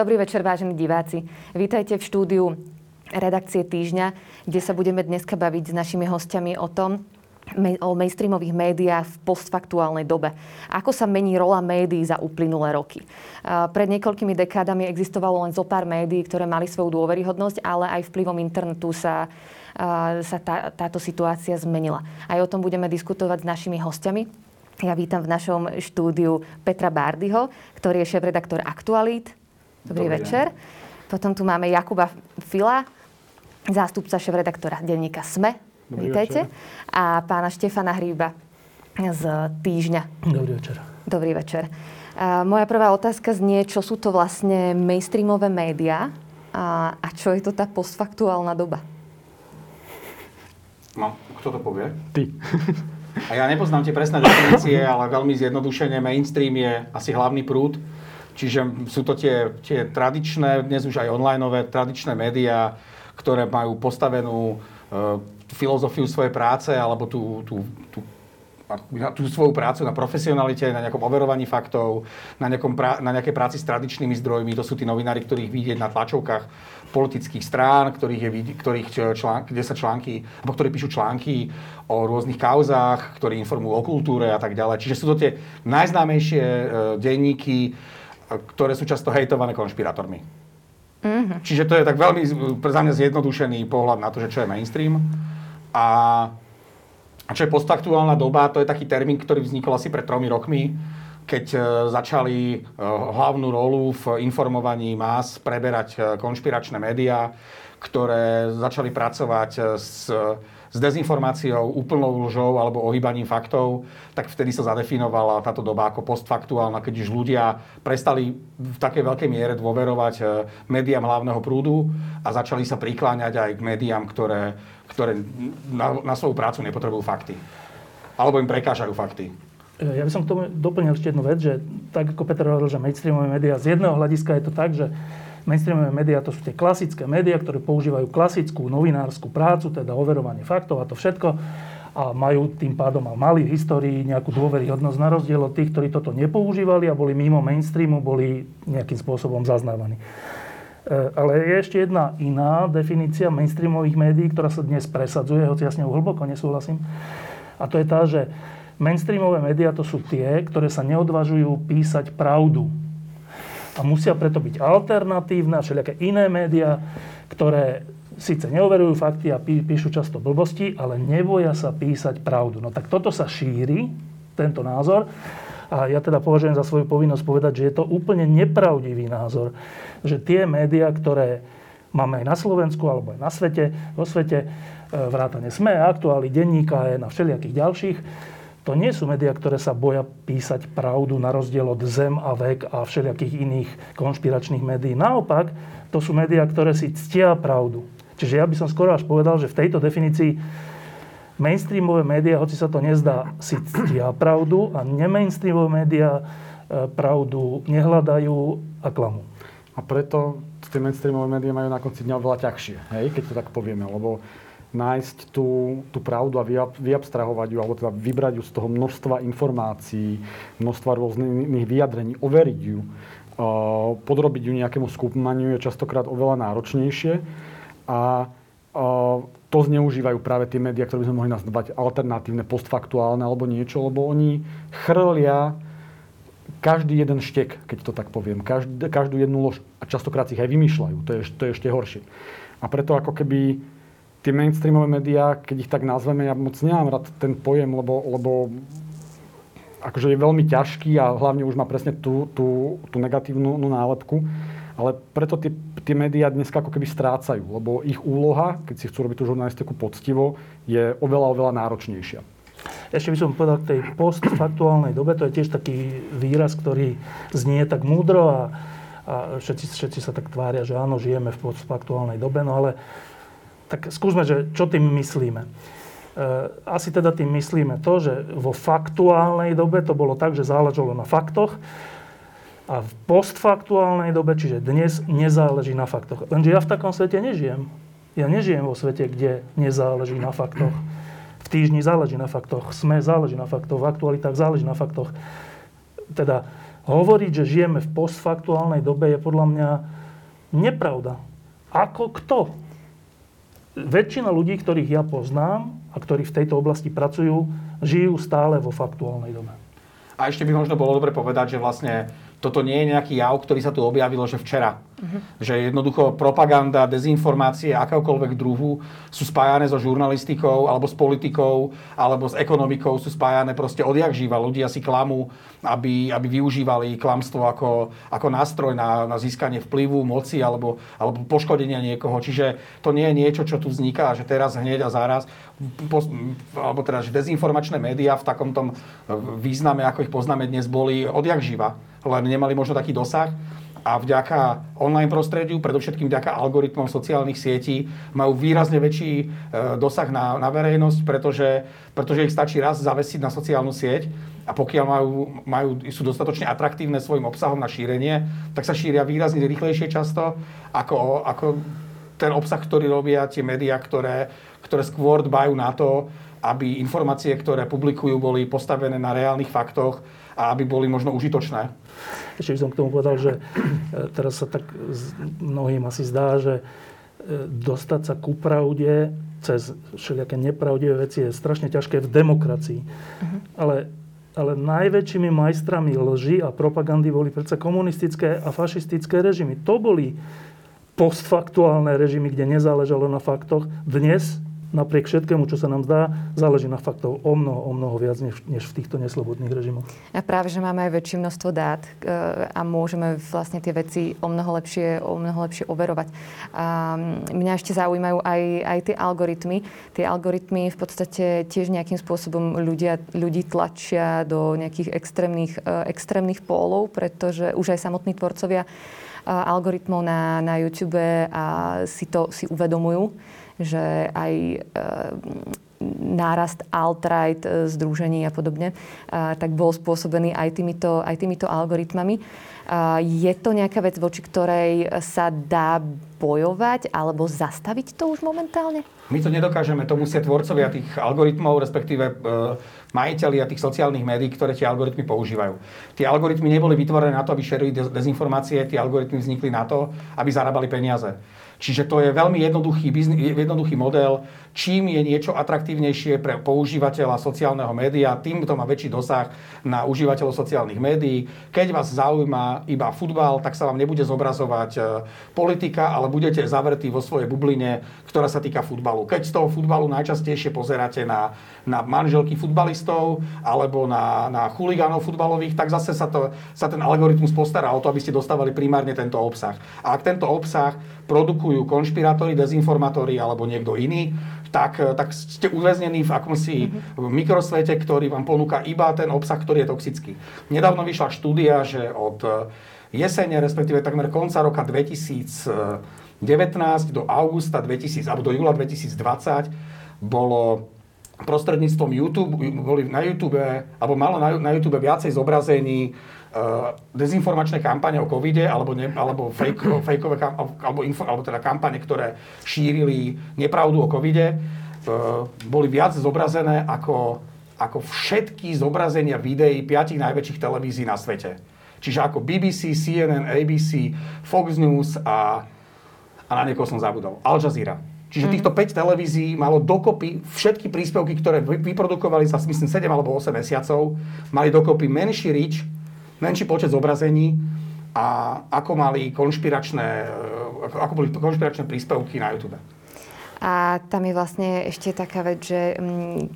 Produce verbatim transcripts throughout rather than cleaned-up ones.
Dobrý večer, vážení diváci. Vítajte v štúdiu Redakcie týždňa, kde sa budeme dneska baviť s našimi hostiami o tom, o mainstreamových médiách v postfaktuálnej dobe. Ako sa mení rola médií za uplynulé roky? Pred niekoľkými dekádami existovalo len zo pár médií, ktoré mali svoju dôveryhodnosť, ale aj vplyvom internetu sa, sa tá, táto situácia zmenila. Aj o tom budeme diskutovať s našimi hostiami. Ja vítam v našom štúdiu Petra Bárdyho, ktorý je šéfredaktor Aktualít. Dobrý, Dobrý večer. Potom tu máme Jakuba Fila, zástupca šéfredaktora denníka Sme. Dobrý Vítajte. Večer. A pána Štefana Hríba z Týždňa. Dobrý večer. Dobrý večer. Moja prvá otázka znie, čo sú to vlastne mainstreamové médiá a, a čo je to tá postfaktuálna doba? No, kto to povie? Ty. A ja nepoznám tie presné definície, ale veľmi zjednodušene mainstream je asi hlavný prúd. Čiže sú to tie, tie tradičné, dnes už aj onlineové, tradičné médiá, ktoré majú postavenú e, filozofiu svojej práce, alebo tú, tú, tú, tú svoju prácu na profesionalite, na nejakom overovaní faktov, na, nejakom pra, na nejakej práci s tradičnými zdrojmi. To sú tí novinári, ktorých vidieť na tlačovkách politických strán, ktorých je, ktorých člán, kde sa články, alebo ktorí píšu články o rôznych kauzách, ktorí informujú o kultúre a tak ďalej. Čiže sú to tie najznámejšie denníky, ktoré sú často hejtované konšpirátormi. Mm-hmm. Čiže to je tak veľmi za mňa zjednodušený pohľad na to, že čo je mainstream. A čo je postaktuálna doba, to je taký termín, ktorý vznikol asi pred tromi rokmi, keď začali hlavnú rolu v informovaní más preberať konšpiračné médiá, ktoré začali pracovať s, s dezinformáciou, úplnou lžou alebo ohýbaním faktov. Tak vtedy sa zadefinovala táto doba ako postfaktuálna, keď už ľudia prestali v takej veľkej miere dôverovať médiám hlavného prúdu a začali sa prikláňať aj k médiám, ktoré ktoré na, na svoju prácu nepotrebujú fakty. Alebo im prekážajú fakty. Ja by som k tomu doplnil ešte jednu vec, že tak ako Peter hovoril, že mainstreamové médiá, z jedného hľadiska je to tak, že mainstreamové médiá to sú tie klasické médiá, ktoré používajú klasickú novinárskú prácu, teda overovanie faktov a to všetko. A majú tým pádom a mali v histórii nejakú dôveryhodnosť na rozdiel od tých, ktorí toto nepoužívali a boli mimo mainstreamu, boli nejakým spôsobom zaznávaní. Ale je ešte jedna iná definícia mainstreamových médií, ktorá sa dnes presadzuje, hoci ja s ňou hlboko nesúhlasím. A to je tá, že mainstreamové médiá to sú tie, ktoré sa neodvažujú písať pravdu. A musia preto byť alternatívne a všelijaké iné médiá, ktoré síce neoverujú fakty a píšu často blbosti, ale neboja sa písať pravdu. No tak toto sa šíri, tento názor. A ja teda považujem za svoju povinnosť povedať, že je to úplne nepravdivý názor, že tie médiá, ktoré máme aj na Slovensku, alebo aj na svete, vo svete, vrátane SME, Aktuály, Denníka N a všelijakých ďalších, to nie sú médiá, ktoré sa boja písať pravdu na rozdiel od Zem a Vek a všelijakých iných konšpiračných médií. Naopak, to sú médiá, ktoré si ctia pravdu. Čiže ja by som skoro až povedal, že v tejto definícii mainstreamové médiá, hoci sa to nezdá, si ctia pravdu a nemainstreamové médiá pravdu nehľadajú a klamú. A preto tie mainstreamové médiá majú na konci dňa veľa ťažšie, hej, keď to tak povieme, lebo nájsť tú, tú pravdu a vyabstrahovať ju, alebo teda vybrať ju z toho množstva informácií, množstva rôznych vyjadrení, overiť ju, podrobiť ju nejakému skúmaniu je častokrát oveľa náročnejšie a to zneužívajú práve tie médiá, ktoré by sme mohli nazvať alternatívne, postfaktuálne alebo niečo, lebo oni chrlia každý jeden štek, keď to tak poviem, každú, každú jednu lož a častokrát si ich aj vymýšľajú, to je, to je ešte horšie. A preto ako keby tie mainstreamové médiá, keď ich tak nazveme, ja moc nemám rád ten pojem, lebo, lebo akože je veľmi ťažký a hlavne už má presne tú, tú, tú negatívnu nálepku. Ale preto tie, tie médiá dnes ako keby strácajú, lebo ich úloha, keď si chcú robiť tú žurnalistiku poctivo, je oveľa, oveľa náročnejšia. Ešte by som povedal k tej postfaktuálnej dobe, to je tiež taký výraz, ktorý znie tak múdro a, a všetci, všetci sa tak tvária, že áno, žijeme v postfaktuálnej dobe, no ale tak skúsme, že čo tým myslíme. Asi teda tým myslíme to, že vo faktuálnej dobe to bolo tak, že záležalo na faktoch, a v postfaktuálnej dobe, čiže dnes, nezáleží na faktoch. Lenže ja v takom svete nežijem. Ja nežijem vo svete, kde nezáleží na faktoch. V týždni záleží na faktoch, SME záleží na faktoch, v aktualitách záleží na faktoch. Teda hovoriť, že žijeme v postfaktuálnej dobe, je podľa mňa nepravda. Ako kto? Väčšina ľudí, ktorých ja poznám a ktorí v tejto oblasti pracujú, žijú stále vo faktuálnej dobe. A ešte by možno bolo dobre povedať, že vlastne toto nie je nejaký jav, ktorý sa tu objavilo, že včera. Uh-huh. Že jednoducho propaganda, dezinformácie akéhokoľvek druhu sú spájané so žurnalistikou, alebo s politikou, alebo s ekonomikou, sú spájané proste odjakživa. Ľudia si klamú, aby, aby využívali klamstvo ako, ako nástroj na, na získanie vplyvu, moci, alebo, alebo poškodenia niekoho. Čiže to nie je niečo, čo tu vzniká, že teraz hneď a zaraz, po, alebo teda, že dezinformačné médiá v takomto význame, ako ich poznáme dnes, boli odjakživa, len nemali možno taký dosah. A vďaka online prostrediu, predovšetkým vďaka algoritmom sociálnych sietí, majú výrazne väčší e, dosah na, na verejnosť, pretože, pretože ich stačí raz zavesiť na sociálnu sieť a pokiaľ majú, majú, sú dostatočne atraktívne svojim obsahom na šírenie, tak sa šíria výrazne rýchlejšie často ako, ako ten obsah, ktorý robia tie médiá, ktoré, ktoré skôr dbajú na to, aby informácie, ktoré publikujú, boli postavené na reálnych faktoch a aby boli možno užitočné. Ešte by som k tomu povedal, že teraz sa tak mnohým asi zdá, že dostať sa ku pravde cez všelijaké nepravdivé veci je strašne ťažké v demokracii. Uh-huh. Ale, ale najväčšími majstrami lži a propagandy boli predsa komunistické a fašistické režimy. To boli postfaktuálne režimy, kde nezáležalo na faktoch. Dnes napriek všetkému, čo sa nám zdá, záleží na faktov o mnoho, o mnoho viac, než, než v týchto neslobodných režimoch. A práve, že máme aj väčšie množstvo dát a môžeme vlastne tie veci o mnoho lepšie, o mnoho lepšie overovať. A mňa ešte zaujímajú aj, aj tie algoritmy. Tie algoritmy v podstate tiež nejakým spôsobom ľudia, ľudí tlačia do nejakých extrémnych, extrémnych pólov, pretože už aj samotní tvorcovia algoritmov na, na YouTube a si to si uvedomujú, že aj e, nárast alt-right e, združení a podobne, e, tak bol spôsobený aj týmito, aj týmito algoritmami. E, je to nejaká vec, voči ktorej sa dá bojovať alebo zastaviť to už momentálne? My to nedokážeme, to musia tvorcovia tých algoritmov, respektíve e, majiteľi a tých sociálnych médií, ktoré tie algoritmy používajú. Tie algoritmy neboli vytvorené na to, aby šerili dezinformácie, tie algoritmy vznikli na to, aby zarábali peniaze. Čiže to je veľmi jednoduchý, biznis, jednoduchý model. Čím je niečo atraktívnejšie pre používateľa sociálneho média, tým to má väčší dosah na užívateľov sociálnych médií. Keď vás zaujíma iba futbal, tak sa vám nebude zobrazovať politika, ale budete zavretí vo svojej bubline, ktorá sa týka futbalu. Keď z toho futbalu najčastejšie pozeráte na, na manželky futbalistov alebo na, na chuligánov futbalových, tak zase sa, to, sa ten algoritmus postará o to, aby ste dostávali primárne tento obsah. A ak tento obsah produkuje konšpirátori, dezinformátori alebo niekto iný, tak, tak ste uväznení v akomsi mm-hmm. mikrosvete, ktorý vám ponúka iba ten obsah, ktorý je toxický. Nedávno vyšla štúdia, že od jesene, respektíve takmer konca roka dvetisícdevätnásť do augusta dvetisíc, alebo do júla dvetisícdvadsať bolo prostredníctvom YouTube, boli na YouTube, alebo malo na YouTube viacej zobrazení dezinformačné kampane o covide alebo, ne, alebo fake, fakeové alebo, info, alebo teda kampane, ktoré šírili nepravdu o covide, boli viac zobrazené ako, ako všetky zobrazenia videí piatich najväčších televízií na svete. Čiže ako B B C, C N N, A B C, Fox News a, a na niekoho som zabudol, Al Jazeera. Čiže týchto päť televízií malo dokopy všetky príspevky, ktoré vyprodukovali za myslím sedem alebo osem mesiacov, mali dokopy menší reach, menší počet zobrazení a ako mali konšpiračné, ako boli konšpiračné príspevky na YouTube. A tam je vlastne ešte taká vec, že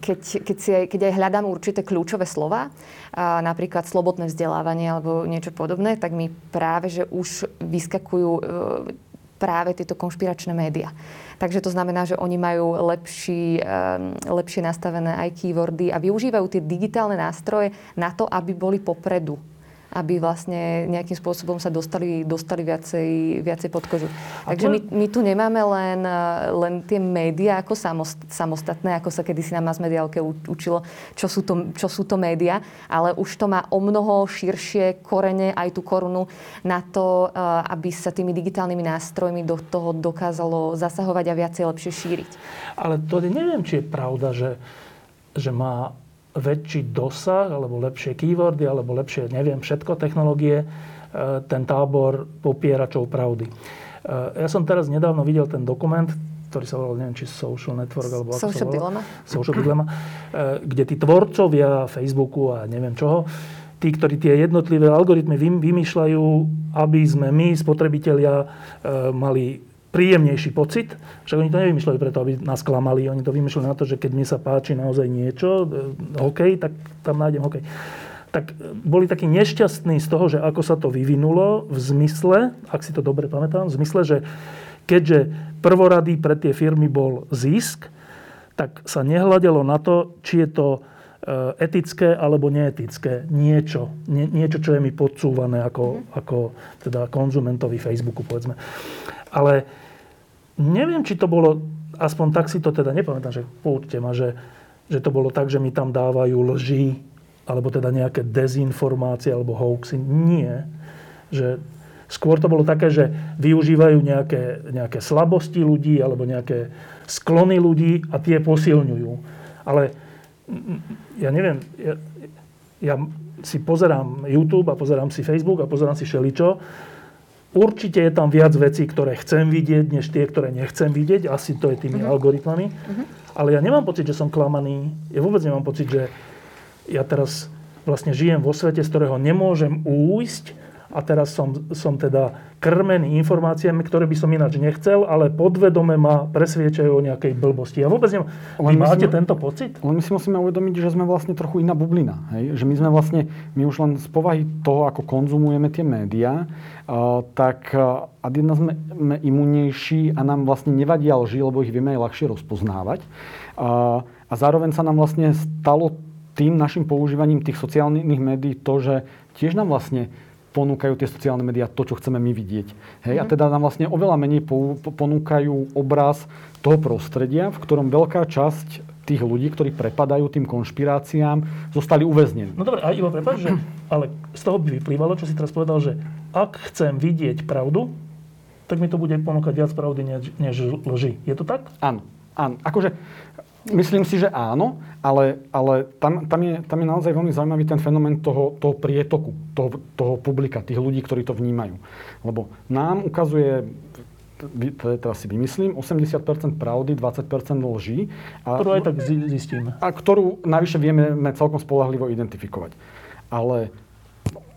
keď, keď, si aj, keď aj hľadám určité kľúčové slova, napríklad slobodné vzdelávanie alebo niečo podobné, tak mi práve, že už vyskakujú práve tieto konšpiračné médiá. Takže to znamená, že oni majú lepší, lepšie nastavené aj keywordy a využívajú tie digitálne nástroje na to, aby boli popredu. Aby vlastne nejakým spôsobom sa dostali, dostali viacej, viacej pod kožu. Takže my, my tu nemáme len, len tie médiá ako samostatné, ako sa kedysi na mass mediálke učilo, čo sú to, čo sú to médiá, ale už to má o mnoho širšie korene, aj tú korunu na to, aby sa tými digitálnymi nástrojmi do toho dokázalo zasahovať a viacej lepšie šíriť. Ale to neviem, či je pravda, že, že má väčší dosah, alebo lepšie keywordy, alebo lepšie, neviem, všetko technológie, ten tábor popieračov pravdy. Ja som teraz nedávno videl ten dokument, ktorý sa volal, neviem, či Social Network, alebo Social Dilemma. Social Dilemma, kde tí tvorcovia Facebooku a neviem čoho, tí, ktorí tie jednotlivé algoritmy vymýšľajú, aby sme my, spotrebitelia, mali príjemnejší pocit. Však oni to nevymýšľali preto, aby nás klamali. Oni to vymýšľali na to, že keď mi sa páči naozaj niečo, hokej, tak tam nájdem hokej. Tak boli takí nešťastní z toho, že ako sa to vyvinulo v zmysle, ak si to dobre pamätám, v zmysle, že keďže prvorady pre tie firmy bol zisk, tak sa nehľadelo na to, či je to etické alebo neetické. Niečo. Nie, niečo, čo je mi podsúvané ako, ako teda konzumentovi Facebooku, povedzme. Ale neviem, či to bolo, aspoň tak si to teda nepamätám, že poučte ma, že, že to bolo tak, že mi tam dávajú lži, alebo teda nejaké dezinformácie, alebo hoaxy. Nie. Že skôr to bolo také, že využívajú nejaké, nejaké slabosti ľudí, alebo nejaké sklony ľudí a tie posilňujú. Ale ja neviem, ja, ja si pozerám YouTube a pozerám si Facebook a pozerám si všeličo. Určite je tam viac vecí, ktoré chcem vidieť, než tie, ktoré nechcem vidieť. Asi to je tými uh-huh. algoritmami. Uh-huh. Ale ja nemám pocit, že som klamaný. Ja vôbec nemám pocit, že ja teraz vlastne žijem vo svete, z ktorého nemôžem újsť. A teraz som, som teda krmený informáciami, ktoré by som ináč nechcel, ale podvedome ma presviečajú o nejakej blbosti. Ja vôbec nemám. Vy máte musíme, tento pocit? Len my si musíme uvedomiť, že sme vlastne trochu iná bublina. Hej? Že my sme vlastne, my už len z povahy toho, ako konzumujeme tie médiá, Uh, tak uh, a jedna sme, sme imunnejší a nám vlastne nevadia lži, lebo ich vieme aj ľahšie rozpoznávať. Uh, a zároveň sa nám vlastne stalo tým našim používaním tých sociálnych médií to, že tiež nám vlastne ponúkajú tie sociálne médiá to, čo chceme my vidieť. Hej? Mm. A teda nám vlastne oveľa menej po, po, ponúkajú obraz toho prostredia, v ktorom veľká časť tých ľudí, ktorí prepadajú tým konšpiráciám, zostali uväznení. No dobre, aj iba prepáč, že, ale z toho by vyplývalo, čo si teraz povedal, že ak chcem vidieť pravdu, tak mi to bude ponúkať viac pravdy, než, než lži. Je to tak? Áno, áno. Akože, myslím si, že áno, ale, ale tam, tam, je, tam je naozaj veľmi zaujímavý ten fenomén toho, toho prietoku, toho, toho publika, tých ľudí, ktorí to vnímajú. Lebo nám ukazuje, teraz si vymyslím, osemdesiat percent pravdy, dvadsať percent lží. A, ktorú aj tak zistíme. A ktorú navyše vieme celkom spoľahlivo identifikovať. Ale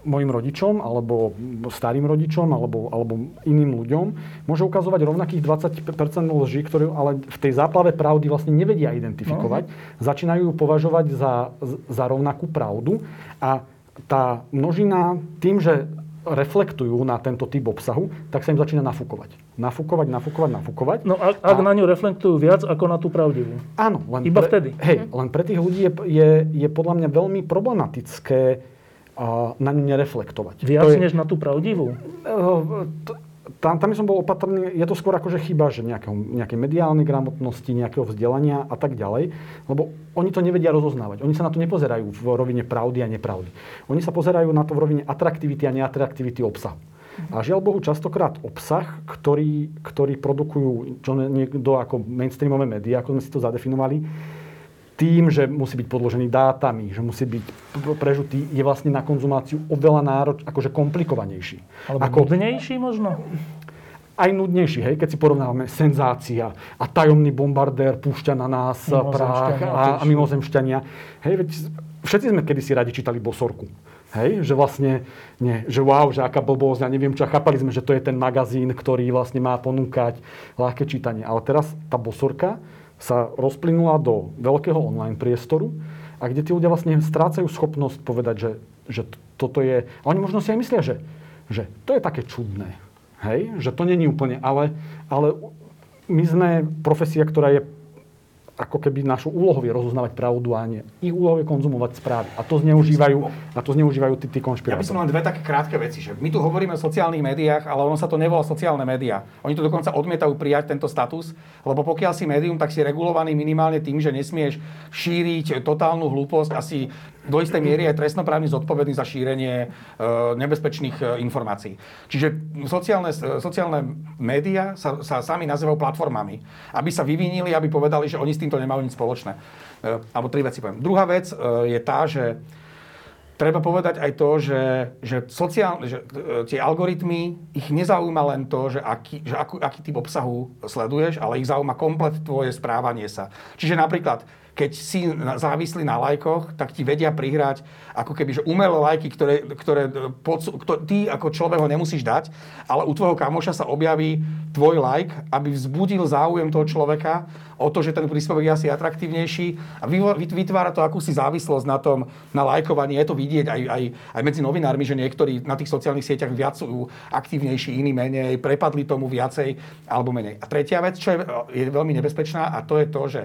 mojim rodičom, alebo starým rodičom, alebo, alebo iným ľuďom môže ukazovať rovnakých dvadsať percent lží, ktoré ale v tej záplave pravdy vlastne nevedia identifikovať. No. Začínajú ju považovať za, za rovnakú pravdu. A tá množina tým, že reflektujú na tento typ obsahu, tak sa im začína nafúkovať. Nafúkovať, nafúkovať, nafúkovať. No ak, ak a... na ňu reflektujú viac ako na tú pravdivú. Áno. Len Iba pre, vtedy. Hej, len pre tých ľudí je, je, je podľa mňa veľmi problematické uh, na ňu nereflektovať. Viac je, než na tú pravdivú? Uh, t- Tam, tam som bol opatrný, je to skôr akože chyba, že nejakého, nejakej mediálnej gramotnosti, nejakého vzdelania a tak ďalej, lebo oni to nevedia rozoznávať. Oni sa na to nepozerajú v rovine pravdy a nepravdy. Oni sa pozerajú na to v rovine atraktivity a neatraktivity obsahu. A žiaľ Bohu, častokrát obsah, ktorý, ktorý produkujú čo niekto ako mainstreamové médiá, ako sme si to zadefinovali, tým, že musí byť podložený dátami, že musí byť prežutý, je vlastne na konzumáciu oveľa nároč, akože komplikovanejší. Alebo ako nudnejší možno? Aj nudnejší, hej, keď si porovnávame senzácia a tajomný bombardér púšťa na nás prach a, a mimozemšťania. Hej, veď všetci sme kedysi radi čítali Bosorku. Hej, že vlastne, nie, že wow, že aká blbosť, ja neviem čo, chápali sme, že to je ten magazín, ktorý vlastne má ponúkať ľahké čítanie. Ale teraz tá Bosorka sa rozplynula do veľkého online priestoru a kde tí ľudia vlastne strácajú schopnosť povedať, že, že toto je... A oni možno si aj myslia, že, že to je také čudné, hej? Že to není úplne, ale, ale my sme profesia, ktorá je ako keby našou úlohou je rozoznávať pravdu a nie. Ich úlohou je konzumovať správy. A to zneužívajú, a to zneužívajú tí, tí konšpirátori. Ja by som len dve také krátke veci, že my tu hovoríme o sociálnych médiách, ale ono sa to nevolá sociálne médiá. Oni to dokonca odmietajú prijať tento status, lebo pokiaľ si médium, tak si regulovaný minimálne tým, že nesmieš šíriť totálnu hlúposť, asi do istej miery aj trestnoprávne zodpovedný za šírenie nebezpečných informácií. Čiže sociálne, sociálne médiá sa, sa sami nazývajú platformami, aby sa vyvinili, aby povedali, že oni s týmto nemajú nič spoločné. Alebo tri veci poviem. Druhá vec je tá, že treba povedať aj to, že, že, sociál, že tie algoritmy, ich nezaujíma len to, že, aký, že akú, aký typ obsahu sleduješ, ale ich zaujíma komplet tvoje správanie sa. Čiže napríklad, keď si závislí na lajkoch, tak ti vedia prihrať ako keby, že umelé lajky, ktoré, ktoré ty ako človek ho nemusíš dať, ale u tvojho kamoša sa objaví tvoj lajk, aby vzbudil záujem toho človeka o to, že ten príspevok je asi atraktívnejší a vytvára to akúsi závislosť na tom, na lajkovaní. Je to vidieť aj, aj, aj medzi novinármi, že niektorí na tých sociálnych sieťach viac sú aktívnejší, iní menej, prepadli tomu viacej alebo menej. A tretia vec, čo je, je veľmi nebezpečná, a to je to, že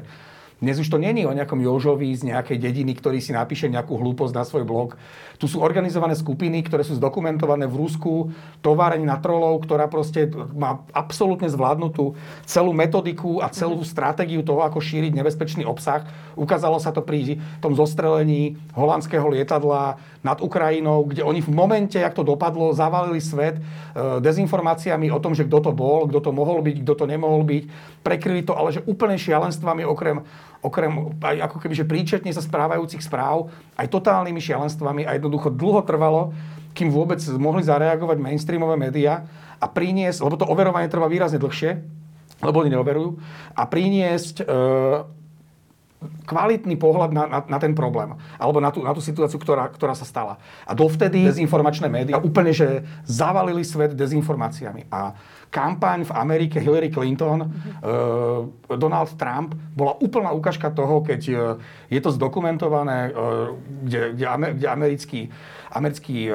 dnes už to není o nejakom Jožovi z nejakej dediny, ktorý si napíše nejakú hlúposť na svoj blog. Tu sú organizované skupiny, ktoré sú zdokumentované v Rusku, továreň na trolov, ktorá proste má absolútne zvládnutú celú metodiku a celú stratégiu toho, ako šíriť nebezpečný obsah. Ukázalo sa to pri tom zostrelení holandského lietadla nad Ukrajinou, kde oni v momente, jak to dopadlo, zavalili svet dezinformáciami o tom, že kto to bol, kto to mohol byť, kto to nemohol byť. Prekryli to ale že úplne šialenstvami okrem okrem aj ako kebyže príčetne sa správajúcich správ, aj totálnymi šialenstvami a jednoducho dlho trvalo, kým vôbec mohli zareagovať mainstreamové médiá a priniesť, lebo to overovanie trvá výrazne dlhšie, lebo oni neoverujú, a priniesť e, kvalitný pohľad na, na, na ten problém, alebo na tú, na tú situáciu, ktorá, ktorá sa stala. A dovtedy dezinformačné médiá úplne, že zavalili svet dezinformáciami. A kampaň v Amerike Hillary Clinton, mm-hmm. Donald Trump, bola úplná ukážka toho, keď je to zdokumentované, kde, kde americký, americký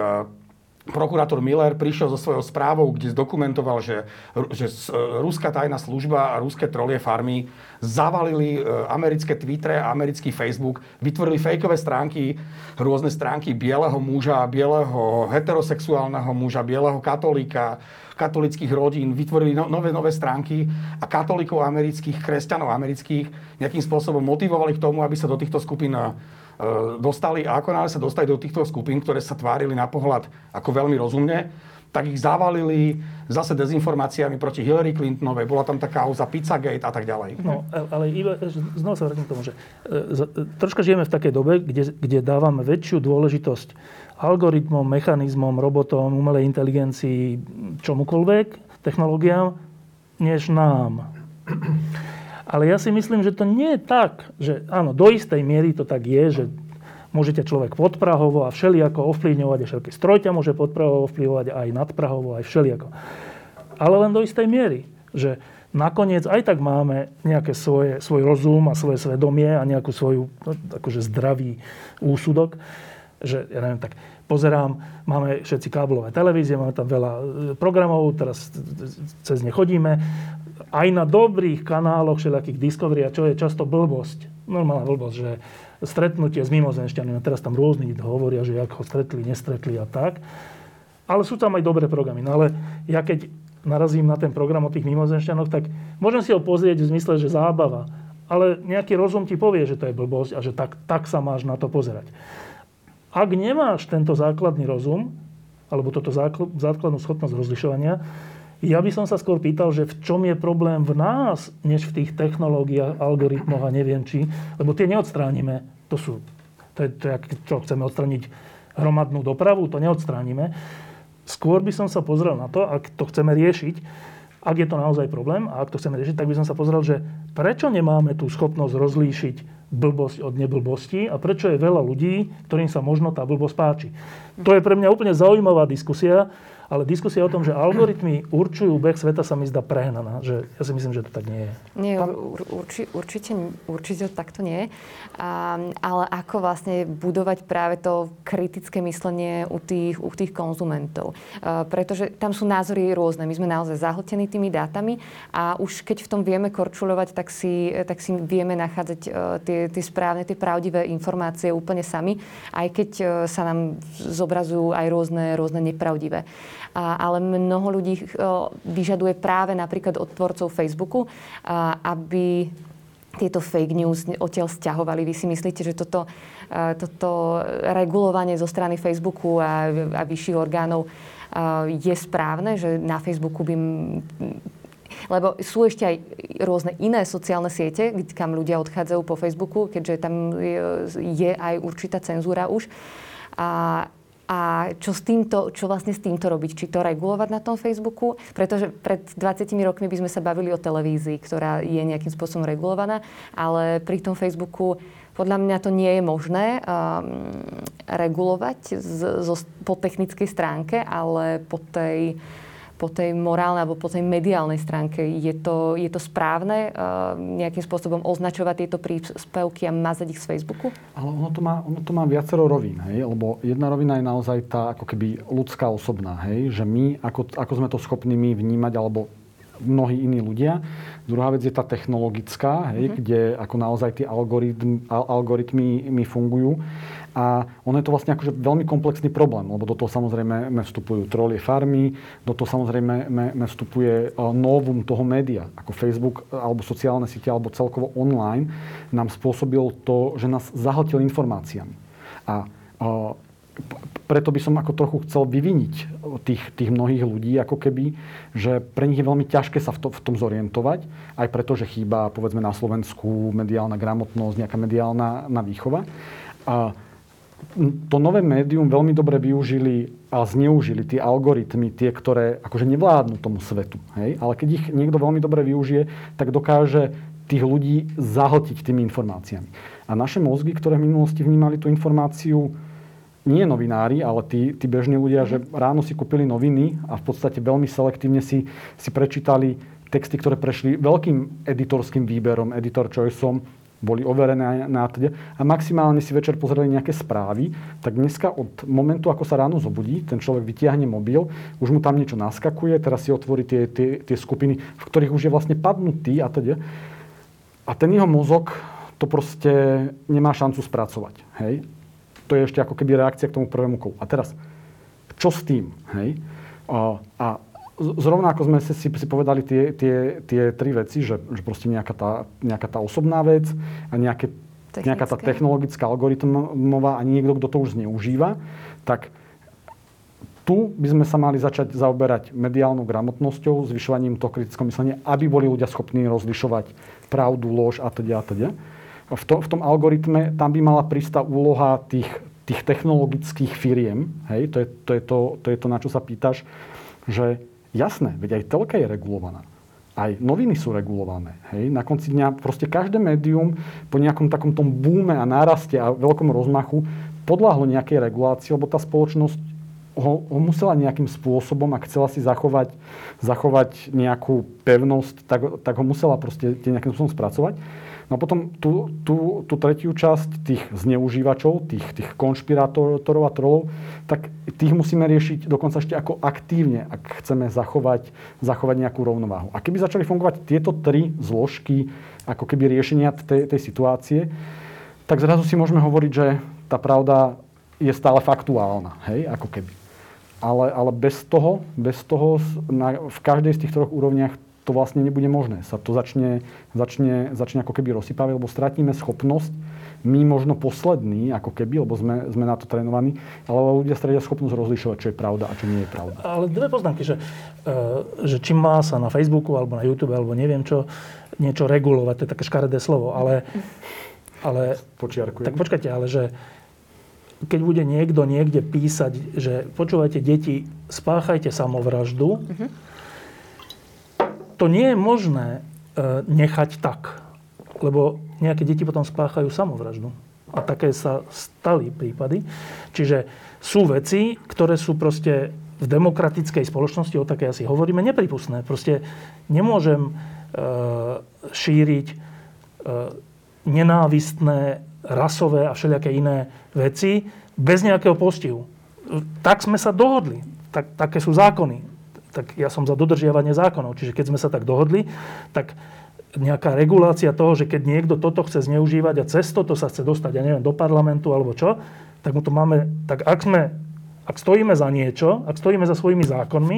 prokurátor Miller prišiel so svojou správou, kde zdokumentoval, že, že ruská tajná služba a ruské trolie farmy zavalili americké Twitter a americký Facebook, vytvorili fejkové stránky, rôzne stránky bieleho muža, bieleho heterosexuálneho muža, bieleho katolíka, katolických rodín, vytvorili no, nové, nové stránky a katolíkov amerických, kresťanov amerických nejakým spôsobom motivovali k tomu, aby sa do týchto skupín dostali, a akonáhle sa dostali do týchto skupín, ktoré sa tvárili na pohľad ako veľmi rozumne, tak ich zavalili zase dezinformáciami proti Hillary Clintonovej. Bola tam tá kauza Pizzagate a tak ďalej. No, ale iba, znovu sa vrátim k tomu, že troška žijeme v takej dobe, kde, kde dávame väčšiu dôležitosť algoritmom, mechanizmom, robotom, umelej inteligencii, čomukoľvek, technológiám, než nám. Ale ja si myslím, že to nie je tak, že áno, do istej miery to tak je, že môžete človek podprahovo a všelijako ovplyvňovať, a všelijaký stroj ťa môže podprahovo ovplyvňovať aj nadprahovo, aj všelijako. Ale len do istej miery, že nakoniec aj tak máme nejaké svoje, svoj rozum a svoje svedomie a nejakú svoju, no, akože zdravý úsudok, že ja neviem, tak pozerám, máme všetci káblové televízie, máme tam veľa programov, teraz cez ne chodíme. Aj na dobrých kanáloch všelijakých Discovery, a čo je často blbosť, normálna blbosť, že stretnutie s mimozenšťanmi, teraz tam rôzni hovoria, že ako ho stretli, nestretli a tak. Ale sú tam aj dobré programy. No ale ja keď narazím na ten program o tých mimozenšťanoch, tak môžem si ho pozrieť v zmysle, že zábava. Ale nejaký rozum ti povie, že to je blbosť a že tak, tak sa máš na to pozerať. Ak nemáš tento základný rozum, alebo toto základnú schopnosť rozlišovania, ja by som sa skôr pýtal, že v čom je problém v nás, než v tých technológiách, algoritmoch a neviem či. Lebo tie neodstránime. To sú, to je, to je, čo chceme odstrániť hromadnú dopravu, to neodstránime. Skôr by som sa pozrel na to, ak to chceme riešiť, ak je to naozaj problém a ak to chceme riešiť, tak by som sa pozrel, že prečo nemáme tú schopnosť rozlíšiť blbosť od neblbosti a prečo je veľa ľudí, ktorým sa možno tá blbosť páči. To je pre mňa úplne zaujímavá diskusia. Ale diskusia o tom, že algoritmy určujú beh sveta, sa mi zdá prehnaná. Že ja si myslím, že to tak nie je. Nie, urči, určite, určite takto nie. A, ale ako vlastne budovať práve to kritické myslenie u tých, u tých konzumentov. A, pretože tam sú názory rôzne. My sme naozaj zahltení tými dátami a už keď v tom vieme korčuľovať, tak si, tak si vieme nachádzať tie, tie správne, tie pravdivé informácie úplne sami. Aj keď sa nám zobrazujú aj rôzne, rôzne nepravdivé. Ale mnoho ľudí vyžaduje práve napríklad od tvorcov Facebooku, aby tieto fake news odtiaľ stiahovali. Vy si myslíte, že toto, toto regulovanie zo strany Facebooku a, a vyšších orgánov je správne? Že na Facebooku by... Lebo sú ešte aj rôzne iné sociálne siete, kam ľudia odchádzajú po Facebooku, keďže tam je aj určitá cenzúra už. A, a čo s týmto, čo vlastne s týmto robiť? Či to regulovať na tom Facebooku? Pretože pred dvadsiatimi rokmi by sme sa bavili o televízii, ktorá je nejakým spôsobom regulovaná, ale pri tom Facebooku podľa mňa to nie je možné um, regulovať z, zo, po technickej stránke, ale po tej... po tej morálnej alebo po tej mediálnej stránke. Je to, je to správne uh, nejakým spôsobom označovať tieto príspevky a mazať ich z Facebooku? Ale ono to má, ono to má viacero rovín, hej? Lebo jedna rovina je naozaj tá ako keby ľudská osobná, hej? Že my, ako, ako sme to schopní my vnímať, alebo mnohí iní ľudia. Druhá vec je tá technologická, hej? Mm-hmm. Kde ako naozaj tie algoritm, algoritmy my fungujú. A ono je to vlastne akože veľmi komplexný problém, lebo do toho samozrejme vstupujú trolie farmy, do toho samozrejme vstupuje novum toho média, ako Facebook, alebo sociálne siete, alebo celkovo online, nám spôsobilo to, že nás zahltil informáciami. A preto by som ako trochu chcel vyviniť tých, tých mnohých ľudí, ako keby, že pre nich je veľmi ťažké sa v, to, v tom zorientovať, aj preto, že chýba, povedzme, na Slovensku mediálna gramotnosť, nejaká mediálna na výchova. A to nové médium veľmi dobre využili a zneužili tie algoritmy, tie, ktoré akože nevládnu tomu svetu. Hej? Ale keď ich niekto veľmi dobre využije, tak dokáže tých ľudí zahltiť tými informáciami. A naše mozgy, ktoré v minulosti vnímali tú informáciu, nie novinári, ale tí, tí bežní ľudia, že ráno si kúpili noviny a v podstate veľmi selektívne si, si prečítali texty, ktoré prešli veľkým editorským výberom, editor choiceom, boli overené na teda a maximálne si večer pozerali nejaké správy, tak dneska od momentu, ako sa ráno zobudí, ten človek vytiahne mobil, už mu tam niečo naskakuje, teraz si otvorí tie, tie, tie skupiny, v ktorých už je vlastne padnutý a teda. A ten jeho mozog to proste nemá šancu spracovať. Hej? To je ešte ako keby reakcia k tomu prvému kolu. A teraz, čo s tým? Hej? A, a Zrovna ako sme si, si povedali tie, tie, tie tri veci, že, že proste nejaká tá, nejaká tá osobná vec a nejaké, nejaká tá technologická algoritmová a niekto, kto to už zneužíva, tak tu by sme sa mali začať zaoberať mediálnou gramotnosťou, zvyšovaním toho kritického myslenia, aby boli ľudia schopní rozlišovať pravdu, lož a teda a teda. V, to, v tom algoritme tam by mala prísť tá úloha tých, tých technologických firiem, hej, to je to, je to, to je to, na čo sa pýtaš, že jasné, veď aj telka je regulovaná. Aj noviny sú regulované. Hej? Na konci dňa proste každé médium po nejakom takom tom búme a náraste a veľkom rozmachu podľahlo nejakej regulácii, lebo tá spoločnosť ho, ho musela nejakým spôsobom, ak chcela si zachovať, zachovať nejakú pevnosť, tak, tak ho musela proste nejakým spôsobom spracovať. No a potom tú, tú, tú tretiu časť tých zneužívačov, tých, tých konšpirátorov a trolov, tak tých musíme riešiť dokonca ešte ako aktívne, ak chceme zachovať, zachovať nejakú rovnováhu. A keby začali fungovať tieto tri zložky ako keby riešenia tej, tej situácie, tak zrazu si môžeme hovoriť, že tá pravda je stále faktuálna, hej, ako keby. Ale, ale bez toho, bez toho na, v každej z tých troch úrovniach to vlastne nebude možné. Sa to začne, začne, začne ako keby rozsypávať, lebo stratíme schopnosť. My možno poslední, ako keby, lebo sme, sme na to trénovaní, ale ľudia stratia schopnosť rozlišovať, čo je pravda a čo nie je pravda. Ale dve poznámky, že, že či má sa na Facebooku, alebo na YouTube, alebo neviem čo, niečo regulovať, to je také škaredé slovo, ale... ale Počiarkujem. Tak počkajte, ale že keď bude niekto niekde písať, že počúvajte deti, spáchajte samovraždu, uh-huh. To nie je možné nechať tak, lebo nejaké deti potom spáchajú samovraždu. A také sa stali prípady. Čiže sú veci, ktoré sú proste v demokratickej spoločnosti, o také asi hovoríme, nepripustné. Proste nemôžem šíriť nenávistné, rasové a všelijaké iné veci bez nejakého postihu. Tak sme sa dohodli. Tak, také sú zákony. Tak ja som za dodržiavanie zákonov. Čiže keď sme sa tak dohodli, tak nejaká regulácia toho, že keď niekto toto chce zneužívať a cez toto sa chce dostať, ja neviem, do parlamentu alebo čo, tak mu to máme, tak ak sme, ak stojíme za niečo, ak stojíme za svojimi zákonmi,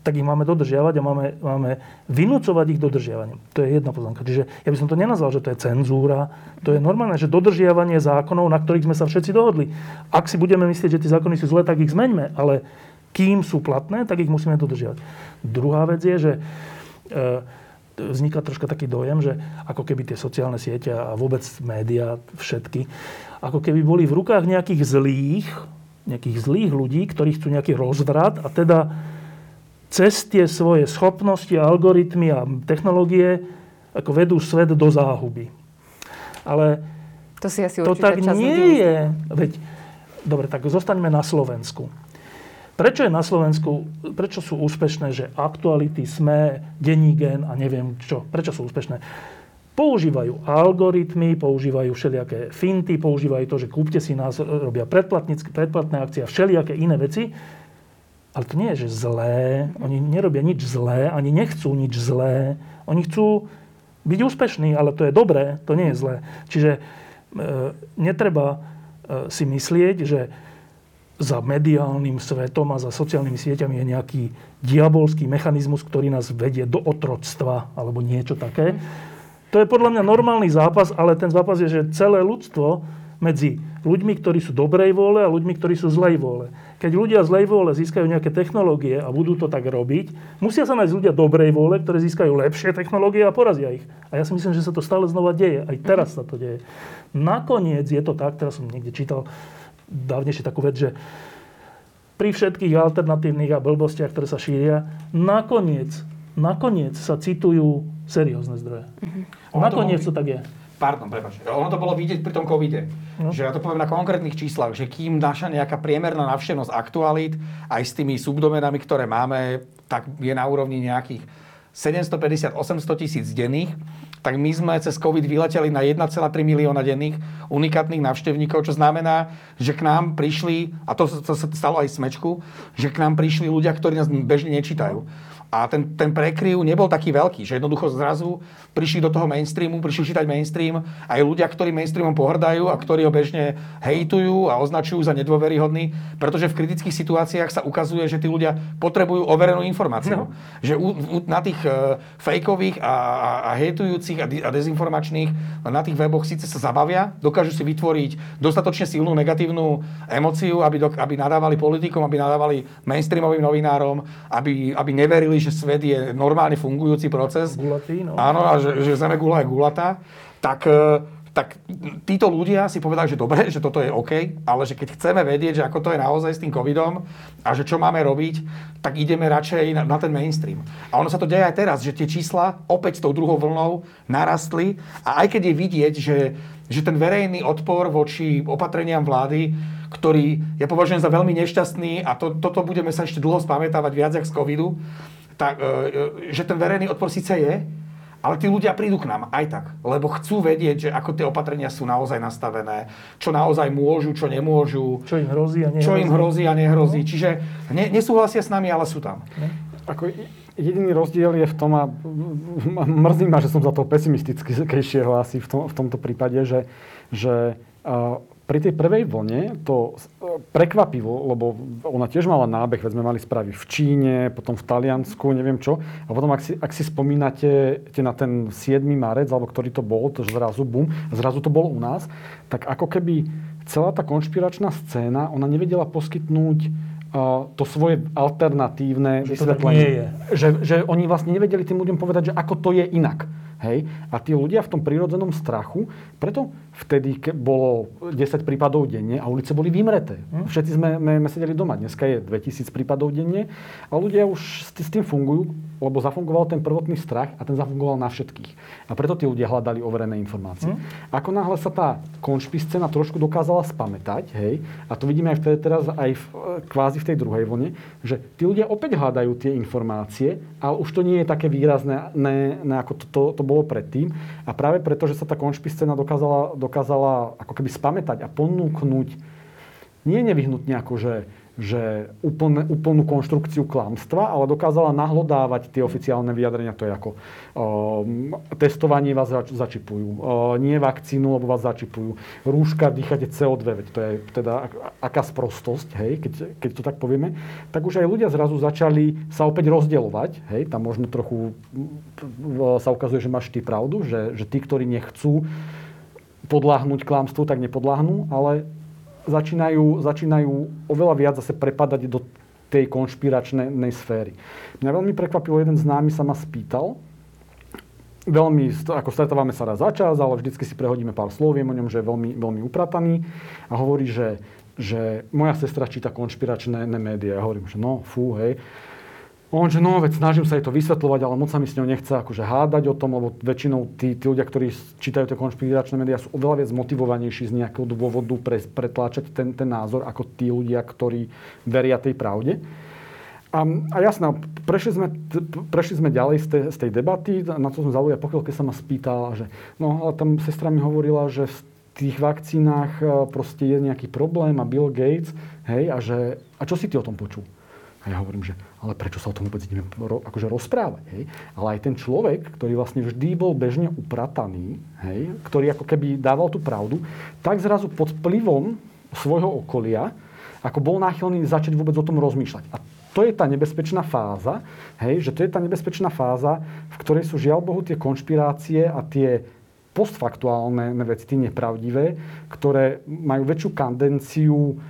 tak ich máme dodržiavať a máme, máme vynúcovať ich dodržiavaním. To je jedna poznámka. Čiže ja by som to nenazval, že to je cenzúra. To je normálne, že dodržiavanie zákonov, na ktorých sme sa všetci dohodli. Ak si budeme myslieť, že tie zákony sú zlé, tak ich zmeňme. Ale kým sú platné, tak ich musíme dodržiavať. Druhá vec je, že vzniká troška taký dojem, že ako keby tie sociálne siete a vôbec médiá, všetky, ako keby boli v rukách nejakých zlých, nejakých zlých ľudí, ktorí chcú nejaký rozvrat a teda cez tie svoje schopnosti, algoritmy a technológie ako vedú svet do záhuby. Ale to, si asi to tak čas nie je. Veď, dobre, tak zostaňme na Slovensku. Prečo je na Slovensku, prečo sú úspešné, že Aktuality, SME, Denník N a neviem čo, prečo sú úspešné? Používajú algoritmy, používajú všelijaké finty, používajú to, že kúpte si nás, robia predplatné akcie a všelijaké iné veci. Ale to nie je, že zlé. Oni nerobia nič zlé, ani nechcú nič zlé. Oni chcú byť úspešní, ale to je dobré, to nie je zlé. Čiže e, netreba e, si myslieť, že za mediálnym svetom a za sociálnymi sieťami je nejaký diabolský mechanizmus, ktorý nás vedie do otroctva alebo niečo také. To je podľa mňa normálny zápas, ale ten zápas je, že celé ľudstvo medzi ľuďmi, ktorí sú dobrej vôle a ľuďmi, ktorí sú zlej vôle. Keď ľudia zlej vôle získajú nejaké technológie a budú to tak robiť, musia sa nájsť ľudia dobrej vôle, ktorí získajú lepšie technológie a porazia ich. A ja si myslím, že sa to stále znova deje. Aj teraz sa to deje. Nakoniec je to tak, teraz som niekde čítal dávnejšie takú vec, že pri všetkých alternatívnych a blbostiach, ktoré sa šíria, nakoniec, nakoniec sa citujú seriózne zdroje. Mm-hmm. Nakoniec to, bolo... to tak je. Pardon, prepáč. Ono to bolo vidieť pri tom covide. No. Že ja to poviem na konkrétnych číslach, že kým naša nejaká priemerná navštevnosť aktualít aj s tými subdomenami, ktoré máme, tak je na úrovni nejakých sedemstopäťdesiat až osemsto tisíc denných, tak my sme cez COVID vyleteli na jeden celá tri milióna denných unikátnych návštevníkov, čo znamená, že k nám prišli, a to sa stalo aj Smečku, že k nám prišli ľudia, ktorí nás bežne nečítajú. A ten, ten prekryv nebol taký veľký, že jednoducho zrazu prišli do toho mainstreamu, prišli čítať mainstream aj ľudia, ktorí mainstreamom pohrdajú a ktorí ho bežne hejtujú a označujú za nedôveryhodný, pretože v kritických situáciách sa ukazuje, že tí ľudia potrebujú overenú informáciu. No. Že u, u, na tých e, fejkových a, a, a hejtujúcich a, di, a dezinformačných na tých weboch síce sa zabavia, dokážu si vytvoriť dostatočne silnú negatívnu emóciu, aby, do, aby nadávali politikom, aby nadávali mainstreamovým novinárom, aby, aby neverili, že svet je normálne fungujúci proces. Gulatý, no. Áno, a že, že zeme gula je gulatá. Tak, tak títo ľudia si povedali, že dobre, že toto je OK, ale že keď chceme vedieť, že ako to je naozaj s tým covidom a že čo máme robiť, tak ideme radšej na, na ten mainstream. A ono sa to deje aj teraz, že tie čísla opäť s tou druhou vlnou narastli a aj keď je vidieť, že, že ten verejný odpor voči opatreniam vlády, ktorý ja považujem za veľmi nešťastný a to, toto budeme sa ešte dlho spamätávať viac jak z covidu, tak, že ten verejný odpor síce je, ale tí ľudia prídu k nám aj tak, lebo chcú vedieť, že ako tie opatrenia sú naozaj nastavené, čo naozaj môžu, čo nemôžu, čo im hrozí a nehrozí. Čo im hrozí a nehrozí. Čiže ne, nesúhlasia s nami, ale sú tam. Ako jediný rozdiel je v tom, a mrzí ma, že som za to pesimistickejšie hlási v, tom, v tomto prípade, že, že pri tej prvej vlne to prekvapilo, lebo ona tiež mala nábeh, veď sme mali správy v Číne, potom v Taliansku, neviem čo. A potom, ak si, ak si spomínate na ten siedmy marec, alebo ktorý to bol, to zrazu bum, zrazu to bolo u nás, tak ako keby celá tá konšpiračná scéna, ona nevedela poskytnúť to svoje alternatívne vysvetlenie. Že, že oni vlastne nevedeli tým ľuďom povedať, že ako to je inak. Hej? A tí ľudia v tom prírodzenom strachu, preto vtedy ke bolo desať prípadov denne a ulice boli vymreté. Hm? Všetci sme, my, my sedeli doma. Dneska je dvetisíc prípadov denne a ľudia už s tým fungujú, lebo zafungoval ten prvotný strach a ten zafungoval na všetkých. A preto tí ľudia hľadali overené informácie. Hm? Ako náhle sa tá konšpiscena trošku dokázala spamätať, hej, a to vidíme aj vtedy teraz aj v, kvázi v tej druhej vlne, že tí ľudia opäť hľadajú tie informácie, ale už to nie je také výrazné, ne, ne, ako to, to, to bolo predtým. A práve preto, že sa tá konšpiscena dokázala, dokázala ako keby spamätať a ponúknuť nie nevyhnutne ako, že že úplne, úplnú konštrukciu klamstva, ale dokázala nahlodávať tie oficiálne vyjadrenia. To je ako um, testovanie vás zač- začipujú, um, nie vakcínu, lebo vás začipujú, rúška, dýchate cé ó dva, veď to je teda aká sprostosť, hej, keď, keď to tak povieme, tak už aj ľudia zrazu začali sa opäť rozdielovať, hej, tam možno trochu sa ukazuje, že máš ty pravdu, že, že tí, ktorí nechcú podľahnúť klamstvu, tak nepodľahnú, ale začínajú, začínajú oveľa viac zase prepadať do tej konšpiračnej sféry. Mňa veľmi prekvapilo, jeden známy sa ma spýtal, veľmi, ako stretávame sa raz za čas, ale vždycky si prehodíme pár sloviem o ňom, že je veľmi, veľmi uprataný a hovorí, že, že moja sestra číta konšpiračné médiá. Ja hovorím, že no, fú, hej. On, že no, veď snažím sa jej to vysvetľovať, ale moc sa mi s ňou nechce akože hádať o tom, lebo väčšinou tí, tí ľudia, ktorí čítajú tie konšpiračné médiá, sú oveľa viac motivovanejší z nejakého dôvodu pre, pretláčať ten, ten názor, ako tí ľudia, ktorí veria tej pravde. A, a jasná, prešli sme, prešli sme ďalej z tej, z tej debaty, na to som zaujal pokiaľ, keď sa ma spýtala, že no, ale tam sestra mi hovorila, že v tých vakcínach proste je nejaký problém a Bill Gates, hej, a že a čo si ty o tom počul? A ja hovorím, že ale prečo sa o tom vôbec ideme akože rozprávať, hej? Ale aj ten človek, ktorý vlastne vždy bol bežne uprataný, hej, ktorý ako keby dával tú pravdu, tak zrazu pod vplyvom svojho okolia, ako bol náchylný začať vôbec o tom rozmýšľať. A to je tá nebezpečná fáza, hej, že to je tá nebezpečná fáza, v ktorej sú žiaľ Bohu tie konšpirácie a tie postfaktuálne veci, tie nepravdivé, ktoré majú väčšiu tendenciu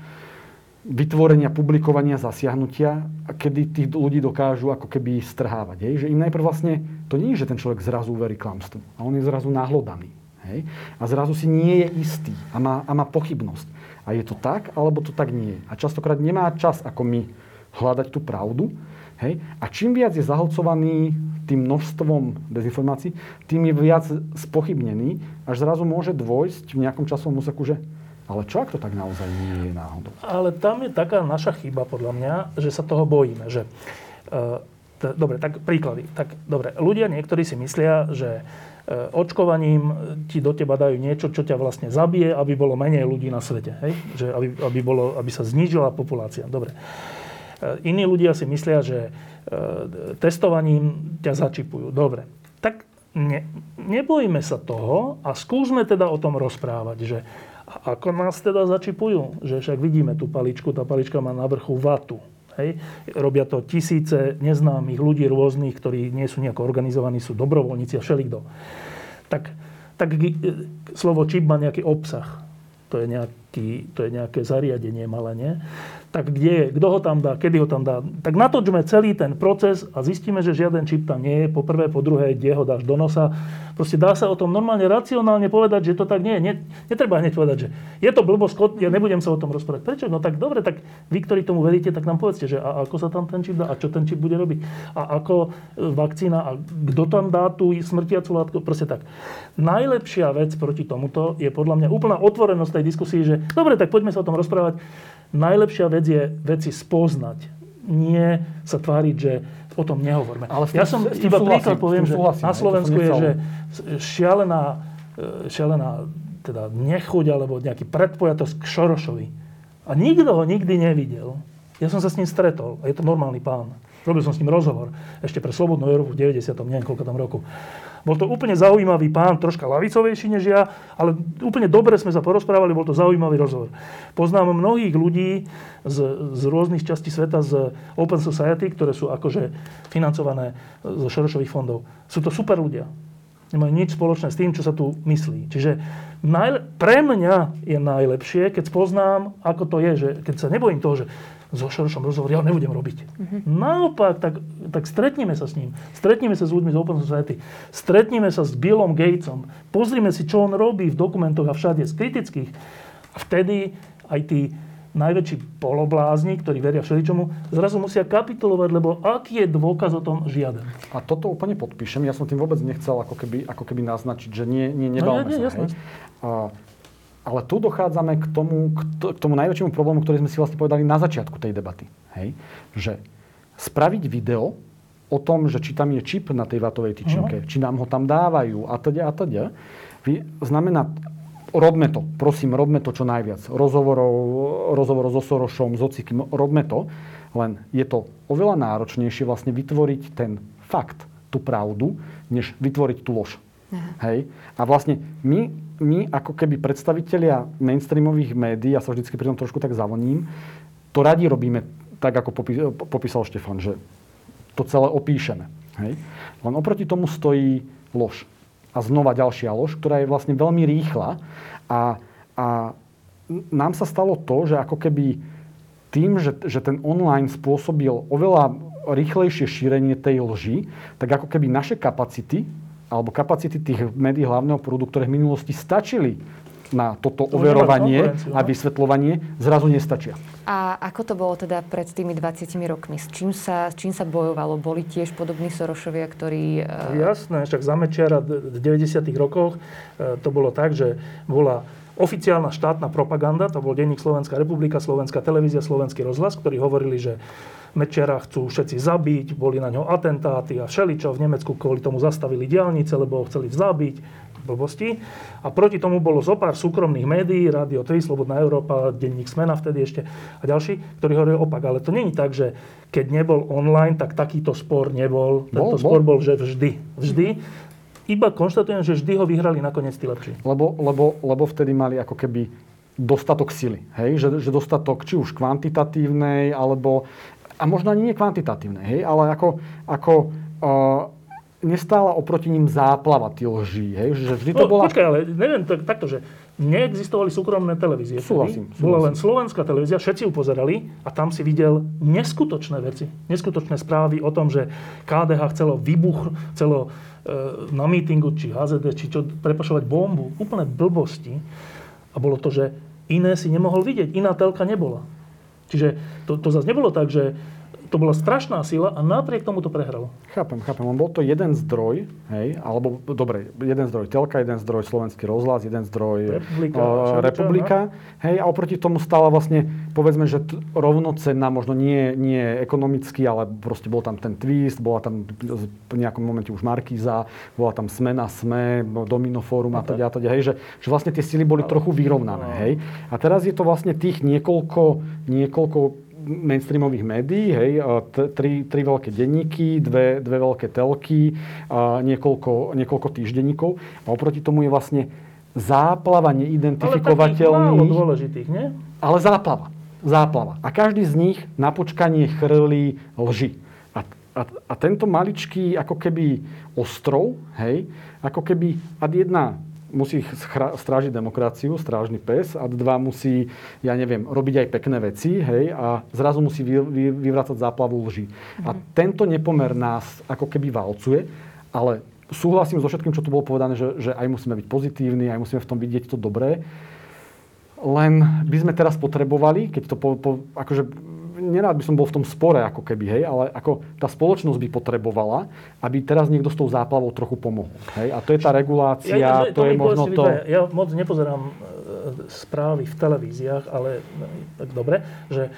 vytvorenia, publikovania, zasiahnutia, kedy tých ľudí dokážu ako keby strhávať. Hej? Že im najprv vlastne, to nie je, že ten človek zrazu verí klamstvu, a on je zrazu náhlodaný. Hej? A zrazu si nie je istý a má, a má pochybnosť. A je to tak, alebo to tak nie je. A častokrát nemá čas ako my hľadať tú pravdu. Hej? A čím viac je zahlcovaný tým množstvom dezinformácií, tým je viac spochybnený, až zrazu môže dôjsť v nejakom časovom úseku, že ale čo, ak to tak naozaj nie je náhodou? Ale tam je taká naša chyba, podľa mňa, že sa toho bojíme. Že, e, t- dobre, tak príklady. Tak, dobre, ľudia niektorí si myslia, že e, očkovaním ti do teba dajú niečo, čo ťa vlastne zabije, aby bolo menej ľudí na svete. Hej? Že aby, aby, bolo, aby sa znížila populácia. Dobre. E, iní ľudia si myslia, že e, testovaním ťa začipujú. Dobre. Tak ne, nebojíme sa toho a skúsme teda o tom rozprávať, že a ako nás teda začipujú? Že však vidíme tú paličku, tá palička má na vrchu vatu. Hej? Robia to tisíce neznámych ľudí rôznych, ktorí nie sú nejako organizovaní, sú dobrovoľníci a všelikto. Tak, tak slovo čip má nejaký obsah. To je, nejaký, to je nejaké zariadenie malé, nie? Tak kde je? Kto ho tam dá? Kedy ho tam dá? Tak natočme celý ten proces a zistíme, že žiaden čip tam nie je. Po prvé, po druhé, kde ho dáš do nosa. Proste dá sa o tom normálne, racionálne povedať, že to tak nie je. Netreba hneď povedať, že je to blbosť, ja nebudem sa o tom rozprávať. Prečo? No tak dobre, tak vy, ktorí tomu veríte, tak nám povedzte, že a ako sa tam ten čip dá a čo ten čip bude robiť. A ako vakcína a kto tam dá tú smrtiacu látku. Proste tak. Najlepšia vec proti tomuto je podľa mňa úplná otvorenosť tej diskusii, že dobre, tak poďme sa o tom rozprávať. Najlepšia vec je veci spoznať. Nie sa tváriť, že o tom nehovoríme. Ale ja som iba príklad poviem, že na Slovensku je, že šialená, šialená teda nechuť alebo nejaký predpojatosť k Šorošovi. A nikto ho nikdy nevidel. Ja som sa s ním stretol. A je to normálny pán. Robil som s ním rozhovor. Ešte pre Slobodnú Európu v deväťdesiatom neviem, koľko tam roku. Bol to úplne zaujímavý pán, troška lavicovejší než ja, ale úplne dobre sme sa porozprávali, bol to zaujímavý rozhovor. Poznám mnohých ľudí z, z rôznych častí sveta, z Open Society, ktoré sú akože financované zo Šorošových fondov. Sú to super ľudia. Nemajú nič spoločné s tým, čo sa tu myslí. Čiže najle- pre mňa je najlepšie, keď poznám, ako to je, že keď sa nebojím toho, že so Šorošom rozhovor, ja ho nebudem robiť. Mm-hmm. Naopak, tak, tak stretneme sa s ním. Stretneme sa s ľuďmi z Open Society. Stretneme sa s Billom Gatesom. Pozrime si, čo on robí v dokumentoch a všade z kritických. A vtedy aj tí najväčší poloblázni, ktorí veria všeličomu, zrazu musia kapitulovať, lebo aký je dôkaz o tom, žiaden. A toto úplne podpíšem. Ja som tým vôbec nechcel ako keby, ako keby naznačiť, že nie, nie nebálme no, ja, ja, sa. Ale tu dochádzame k tomu, k tomu najväčšiemu problému, ktorý sme si vlastne povedali na začiatku tej debaty. Hej? Že spraviť video o tom, že či tam je čip na tej vatovej tyčinke, uh-huh. či nám ho tam dávajú a teda a teda, znamená robme to. Prosím, robme to čo najviac. Rozhovorov, rozhovorov so Sorošom, so Cikym, robme to. Len je to oveľa náročnejšie vlastne vytvoriť ten fakt, tú pravdu, než vytvoriť tú lož. Hej. A vlastne my, my ako keby predstavitelia mainstreamových médií, ja sa vždycky pri tom trošku tak zavoním, to radi robíme tak, ako popísal Štefan, že to celé opíšeme. Hej. Len oproti tomu stojí lož. A znova ďalšia lož, ktorá je vlastne veľmi rýchla. A, a nám sa stalo to, že ako keby tým, že, že ten online spôsobil oveľa rýchlejšie šírenie tej lži, tak ako keby naše kapacity, alebo kapacity tých médií hlavného prúdu, ktoré v minulosti stačili na toto overovanie a vysvetľovanie, zrazu nestačia. A ako to bolo teda pred tými dvadsiatimi rokmi? S čím sa, s čím sa bojovalo? Boli tiež podobní Sorošovia, ktorí... Jasné, však za Mečiara v deväťdesiatych rokoch to bolo tak, že bola oficiálna štátna propaganda, to bol denník Slovenská republika, Slovenská televízia, Slovenský rozhlas, ktorí hovorili, že Mečiara chcú všetci zabiť, boli na ňo atentáty a všeličo. V Nemecku kvôli tomu zastavili diaľnice, lebo ho chceli zabiť. Blbosti. A proti tomu bolo zopár súkromných médií, Rádio tri, Slobodná Európa, denník Smena vtedy ešte a ďalší, ktorí hovorili opak. Ale to nie je tak, že keď nebol online, tak takýto spor nebol. Tento bol, spor bol, že vždy. Vždy. Iba konštatujem, že vždy ho vyhrali nakoniec tí lepší. Lebo, lebo, lebo vtedy mali ako keby dostatok sily. Hej? Že, že dostatok či už kvantitatívnej, alebo... A možno ani nie kvantitatívnej, hej? Ale ako... ako uh, nestála oproti ním záplava tí lží, hej? Že vždy to no, bola... Počkaj, ale neviem, tak, takto, že neexistovali súkromné televízie. Súhlasím. Bola len Slovenská televízia, všetci ju pozerali a tam si videl neskutočné veci. Neskutočné správy o tom, že ká dé há chcelo výbuch, chcelo e, na mítingu, či há zet dé, či čo, prepašovať bombu. Úplne blbosti. A bolo to, že iné si nemohol vidieť. Iná telka nebola. Čiže to, to zase nebolo tak, že to bola strašná sila a napriek tomu to prehralo. Chápem, chápem. On bol to jeden zdroj, hej, alebo, dobre, jeden zdroj telka, jeden zdroj Slovenský rozhlas, jeden zdroj Republika, uh, republika hej, a oproti tomu stála vlastne, povedzme, že t- rovnocenná, možno nie, nie ekonomicky, ale proste bol tam ten twist, bola tam v nejakom momente už Markíza, bola tam Smena, Sme, Dominofórum a teda, teda, hej, že, že vlastne tie sily boli trochu vyrovnané, hej. A teraz je to vlastne tých niekoľko, niekoľko mainstreamových médií, hej, tri, tri veľké denníky, dve, dve veľké telky, niekoľko, niekoľko týždenníkov. A oproti tomu je vlastne záplava neidentifikovateľných... Ale takých dôležitých, nie? Ale záplava. Záplava. A každý z nich na počkanie chrlí lži. A, a, a tento maličký ako keby ostrov, hej, ako keby ad jedna musí schra- strážiť demokraciu, strážny pes, a dva musí, ja neviem, robiť aj pekné veci, hej, a zrazu musí vy- vy- vyvracať záplavu lží. Mhm. A tento nepomer nás ako keby valcuje, ale súhlasím so všetkým, čo tu bolo povedané, že, že aj musíme byť pozitívni, aj musíme v tom vidieť to dobré. Len by sme teraz potrebovali, keď to po, po, akože nerád by som bol v tom spore ako keby, hej, ale ako tá spoločnosť by potrebovala, aby teraz niekto s tou záplavou trochu pomohol, hej, a to je tá regulácia, ja, to, to je možno to... Ja moc nepozerám správy v televíziách, ale tak dobre, že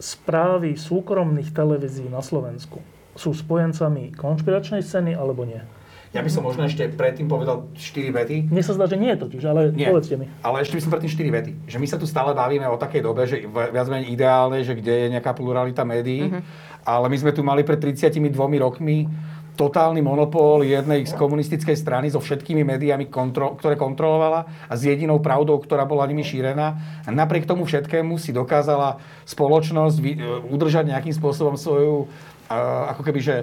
správy súkromných televízií na Slovensku sú spojencami konšpiračnej scény alebo nie? Ja by som možno ešte predtým povedal štyri vety. Mne sa zdá, že nie je totiž, ale nie. Povedzte mi. Ale ešte by som predtým štyri vety. Že my sa tu stále bavíme o takej dobe, že viac menej ideálne, že kde je nejaká pluralita médií. Uh-huh. Ale my sme tu mali pred tridsiatimi dvomi rokmi totálny monopól jednej z komunistickej strany so všetkými médiami, kontro- ktoré kontrolovala a s jedinou pravdou, ktorá bola nimi šírená. A napriek tomu všetkému si dokázala spoločnosť vy- udržať nejakým spôsobom svoju, uh, ako keby, že...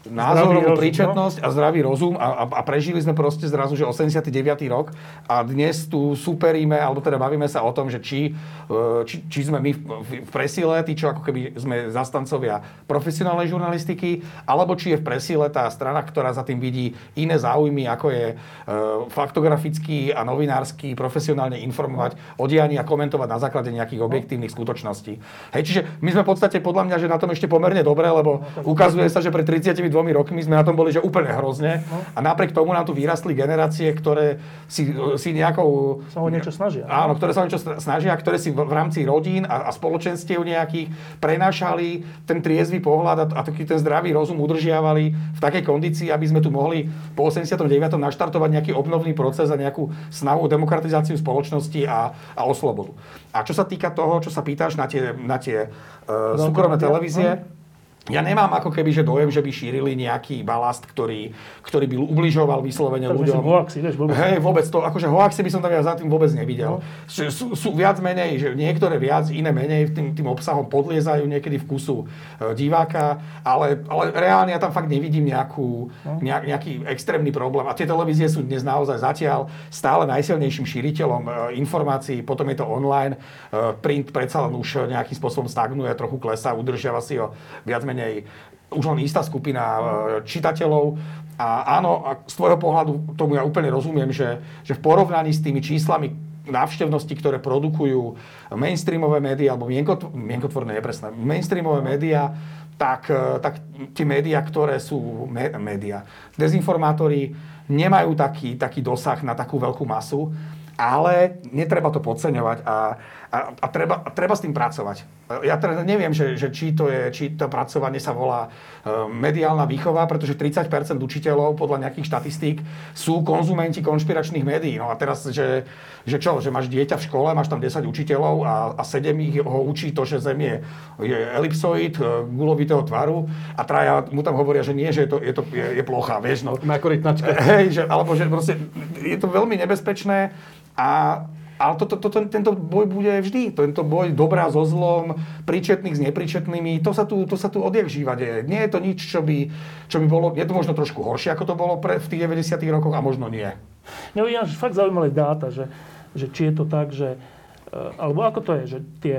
názorovú príčetnosť a zdravý rozum a, a, a prežili sme proste zrazu, že osemdesiaty deviaty rok a dnes tu superíme, alebo teda bavíme sa o tom, že či, či, či sme my v, v presile, tí čo ako keby sme zastancovia profesionálnej žurnalistiky, alebo či je v presile tá strana, ktorá za tým vidí iné záujmy, ako je e, faktografický a novinársky profesionálne informovať o dianí a komentovať na základe nejakých objektívnych skutočností. Hej, čiže my sme v podstate podľa mňa, že na tom ešte pomerne dobre, lebo ukazuje sa, že pred tridsiatimi dvomi dvomi rokmi sme na tom boli, že úplne hrozne. No. A napriek tomu nám tu vyrastli generácie, ktoré si, si nejakou... Sa ho niečo snažia. Áno, ktoré sa niečo snažia, ktoré si v, v rámci rodín a, a spoločenstiev nejakých prenášali ten triezvy pohľad a, a taký ten zdravý rozum udržiavali v takej kondícii, aby sme tu mohli po osemdesiatom deviatom naštartovať nejaký obnovný proces a nejakú snahu o demokratizáciu spoločnosti a, a o slobodu. A čo sa týka toho, čo sa pýtaš na tie, na tie uh, súkromné televízie, ja nemám ako keby, že dojem, že by šírili nejaký balast, ktorý, ktorý by ubližoval vyslovene ľuďom. Hoaxy, vieš, vôbec. Hej, vôbec to, akože hoaxy by som tam ja za tým vôbec nevidel. No. Sú, sú viac menej, že niektoré viac, iné menej, tým, tým obsahom podliezajú niekedy vkusu diváka, ale, ale reálne ja tam fakt nevidím nejakú, nejaký extrémny problém. A tie televízie sú dnes naozaj zatiaľ stále najsilnejším šíriteľom informácií, potom je to online, print predsa len už nejakým spôsobom stagnuje, trochu klesá, udržiava si ho viac menej už len istá skupina čitateľov. A áno, a z tvojho pohľadu tomu ja úplne rozumiem, že, že v porovnaní s tými číslami návštevnosti, ktoré produkujú mainstreamové médiá, alebo mienkotvorné, mienkotvorné nepresné, mainstreamové médiá, tak, tak tie médiá, ktoré sú mé, médiá, dezinformátori nemajú taký, taký dosah na takú veľkú masu. Ale netreba to podceňovať a, a, a, treba, a treba s tým pracovať. Ja teda neviem, že, že či, to je, či to pracovanie sa volá mediálna výchova, pretože tridsať percent učiteľov podľa nejakých štatistík sú konzumenti konšpiračných médií. No a teraz, že, že čo, že máš dieťa v škole, máš tam desať učiteľov a, a sedem ich ho učí to, že Zem je, je elipsoid guľovitého tvaru a traja mu tam hovoria, že nie, že je to, je to je, je plocha, vieš. No. Hej, že, alebo že proste je to veľmi nebezpečné. A, ale to, to, to, tento boj bude vždy. Tento boj dobrá so zlom, príčetných s nepríčetnými, to sa tu, to sa tu odjakživa deje. Nie je to nič, čo by, čo by bolo, je to možno trošku horšie, ako to bolo pre, v tých deväťdesiatych rokoch a možno nie. No ja fakt zaujímavé dáta, že, že či je to tak, že, alebo ako to je, že tie,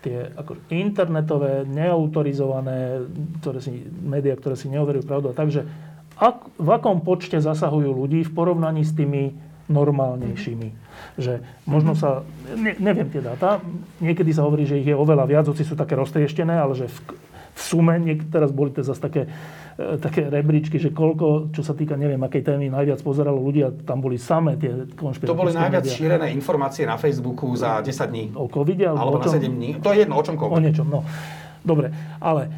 tie ako internetové, neautorizované, ktoré si, médiá, ktoré si neoverujú pravdu, takže ak, v akom počte zasahujú ľudí v porovnaní s tými normálnejšími. Že možno sa, ne, neviem tie dáta, niekedy sa hovorí, že ich je oveľa viac, hoci sú také roztrieštené, ale že v, v sume, niek- teraz boli to zase také, e, také rebríčky, že koľko, čo sa týka, neviem, akej témy najviac pozeralo ľudia, tam boli samé tie konšpirácie. To boli najviac media. Šírené informácie na Facebooku za desať dní. O covide? Alebo, alebo na sedem dní. To je jedno, o čom koľko. O niečom, no. Dobre, ale...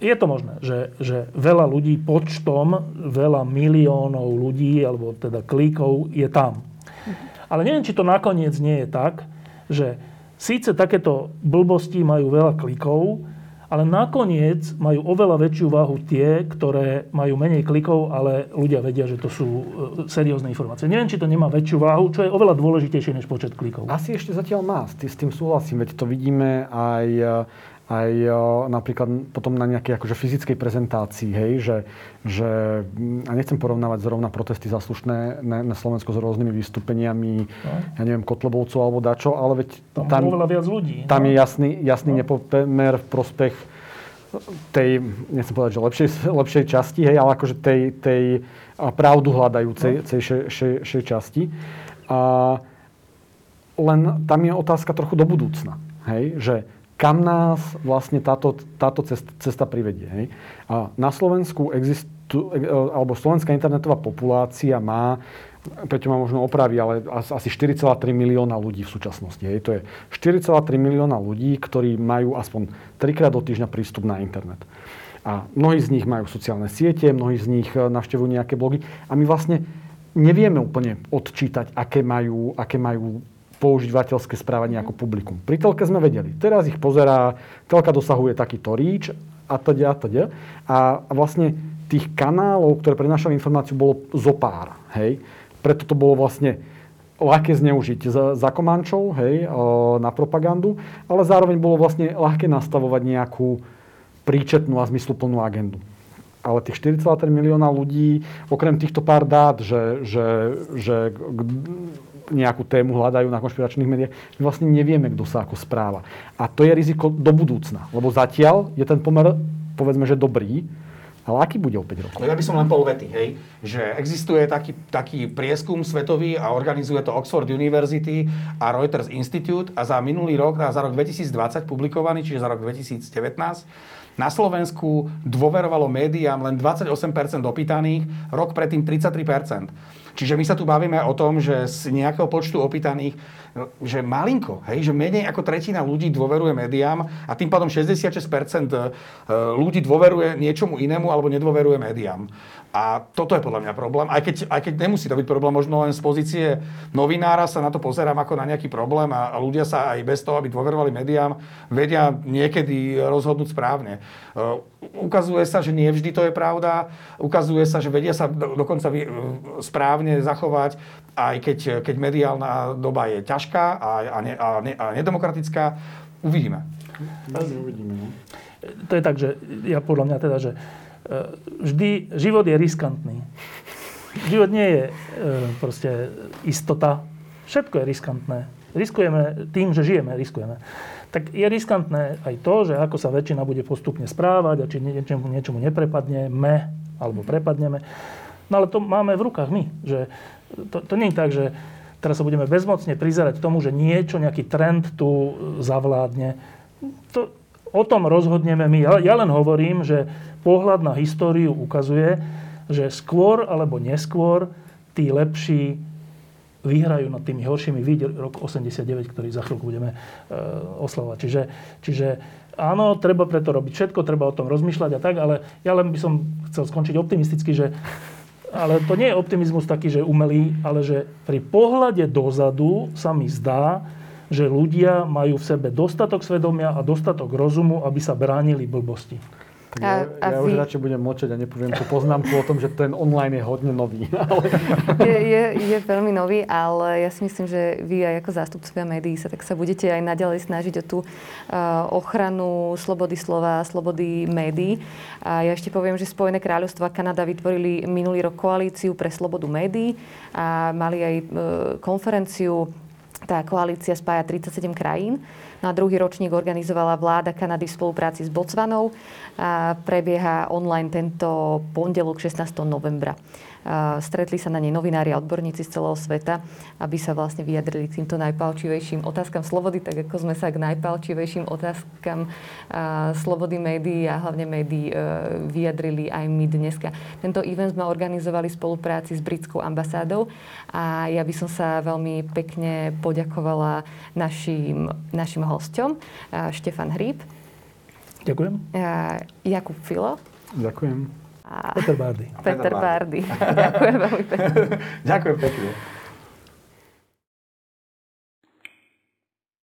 Je to možné, že, že veľa ľudí počtom, veľa miliónov ľudí, alebo teda klikov je tam. Ale neviem, či to nakoniec nie je tak, že síce takéto blbosti majú veľa klikov, ale nakoniec majú oveľa väčšiu váhu tie, ktoré majú menej klikov, ale ľudia vedia, že to sú seriózne informácie. Neviem, či to nemá väčšiu váhu, čo je oveľa dôležitejšie než počet klikov. Asi ešte zatiaľ má, s tým súhlasím, veď to vidíme aj... aj napríklad potom na nejakej akože fyzickej prezentácii, hej, že, že a nechcem porovnávať zrovna protesty zaslušné na, na Slovensku s rôznymi vystúpeniami, no. Ja neviem, Kotlebovcu alebo dačo, ale veď tam, tam, viac ľudí, tam no. Je jasný, jasný no. Nepomer v prospech tej, nechcem povedať, že lepšej, lepšej časti, hej, ale akože tej, tej pravdu hľadajúcej no. še, še, šej časti. A len tam je otázka trochu do budúcna, hej, že kam nás vlastne táto, táto cesta, cesta privedie. Hej? A na Slovensku existu, alebo slovenská internetová populácia má, Peťo ma možno opraví, ale asi štyri celé tri milióna ľudí v súčasnosti. Hej? To je štyri celé tri milióna ľudí, ktorí majú aspoň trikrát do týždňa prístup na internet. A mnohí z nich majú sociálne siete, mnohí z nich navštevujú nejaké blogy. A my vlastne nevieme úplne odčítať, aké majú, aké majú používateľské správanie ako publikum. Pri telke sme vedeli. Teraz ich pozerá, telka dosahuje takýto reach a teda a teda. A vlastne tých kanálov, ktoré prenášali informáciu, bolo zopár. Hej. Preto to bolo vlastne ľahké zneužiť za, za komančov, hej, na propagandu, ale zároveň bolo vlastne ľahké nastavovať nejakú príčetnú a zmysluplnú agendu. Ale tých štyri celé tri milióna ľudí, okrem týchto pár dát, že, že, že nejakú tému hľadajú na konšpiračných médiách, my vlastne nevieme, kto sa ako správa. A to je riziko do budúcna, lebo zatiaľ je ten pomer, povedzme, že dobrý, Ale aký bude o päť rokov? Ja by som len pol vety, hej, že existuje taký, taký prieskum svetový a organizuje to Oxford University a Reuters Institute a za minulý rok, a za rok dvetisícdvadsať publikovaný, čiže za rok dvetisícdevätnásť, na Slovensku dôverovalo médiám len dvadsaťosem percent opýtaných, rok predtým tridsaťtri percent. Čiže my sa tu bavíme o tom, že z nejakého počtu opýtaných, že malinko, hej, že menej ako tretina ľudí dôveruje médiám a tým pádom šesťdesiatšesť percent ľudí dôveruje niečomu inému alebo nedôveruje médiám. A toto je podľa mňa problém, aj keď, aj keď nemusí to byť problém, možno len z pozície novinára sa na to pozerám ako na nejaký problém a, a ľudia sa aj bez toho, aby dôverovali médiám, vedia niekedy rozhodnúť správne. Ukazuje sa, že nie vždy to je pravda, ukazuje sa, že vedia sa dokonca správne zachovať, aj keď, keď mediálna doba je ťažká a, a, ne, a, ne, a nedemokratická. Uvidíme. Uvidíme. To je tak, že ja podľa mňa teda, že vždy život je riskantný. Život nie je proste istota. Všetko je riskantné. Riskujeme tým, že žijeme, riskujeme. Tak je riskantné aj to, že ako sa väčšina bude postupne správať a či niečomu, niečomu neprepadneme alebo prepadneme. No ale to máme v rukách my. Že to, to nie je tak, že teraz sa budeme bezmocne prizerať tomu, že niečo, nejaký trend tu zavládne. To, o tom rozhodneme my. Ja, ja len hovorím, že pohľad na históriu ukazuje, že skôr alebo neskôr tí lepší vyhrajú nad tými horšími. Vyjde rok osemdesiatdeväť, ktorý za chvíľku budeme e, oslavovať. Čiže, čiže áno, treba preto robiť všetko, treba o tom rozmýšľať a tak, ale ja len by som chcel skončiť optimisticky, že ale to nie je optimizmus taký, že umelý, ale že pri pohľade dozadu sa mi zdá, že ľudia majú v sebe dostatok svedomia a dostatok rozumu, aby sa bránili blbosti. Tak ja, a, a ja vy... už radšej budem mlčať a nepoviem tú poznámku o tom, že ten online je hodne nový. Ale... Je, je, je veľmi nový, ale ja si myslím, že vy aj ako zástupcovia médií sa tak sa budete aj naďalej snažiť o tú uh, ochranu slobody slova, slobody médií. A ja ešte poviem, že Spojené kráľovstvo a Kanada vytvorili minulý rok koalíciu pre slobodu médií a mali aj uh, konferenciu. Tá koalícia spája tridsaťsedem krajín. Na druhý ročník organizovala vláda Kanady v spolupráci s Botswanou a prebieha online tento pondelok šestnásteho novembra. A stretli sa na nej novinári a odborníci z celého sveta, aby sa vlastne vyjadrili k týmto najpálčivejším otázkam slobody, tak ako sme sa k najpálčivejším otázkam slobody médií a hlavne médií vyjadrili aj my dneska. Tento event sme organizovali v spolupráci s britskou ambasádou a ja by som sa veľmi pekne poďakovala našim, našim hosťom. Štefan Hríb. Ďakujem. Jakub Fil. Ďakujem. Petr Bárdy. Petr Bárdy. Ďakujem veľmi pekne. Ďakujem pekne.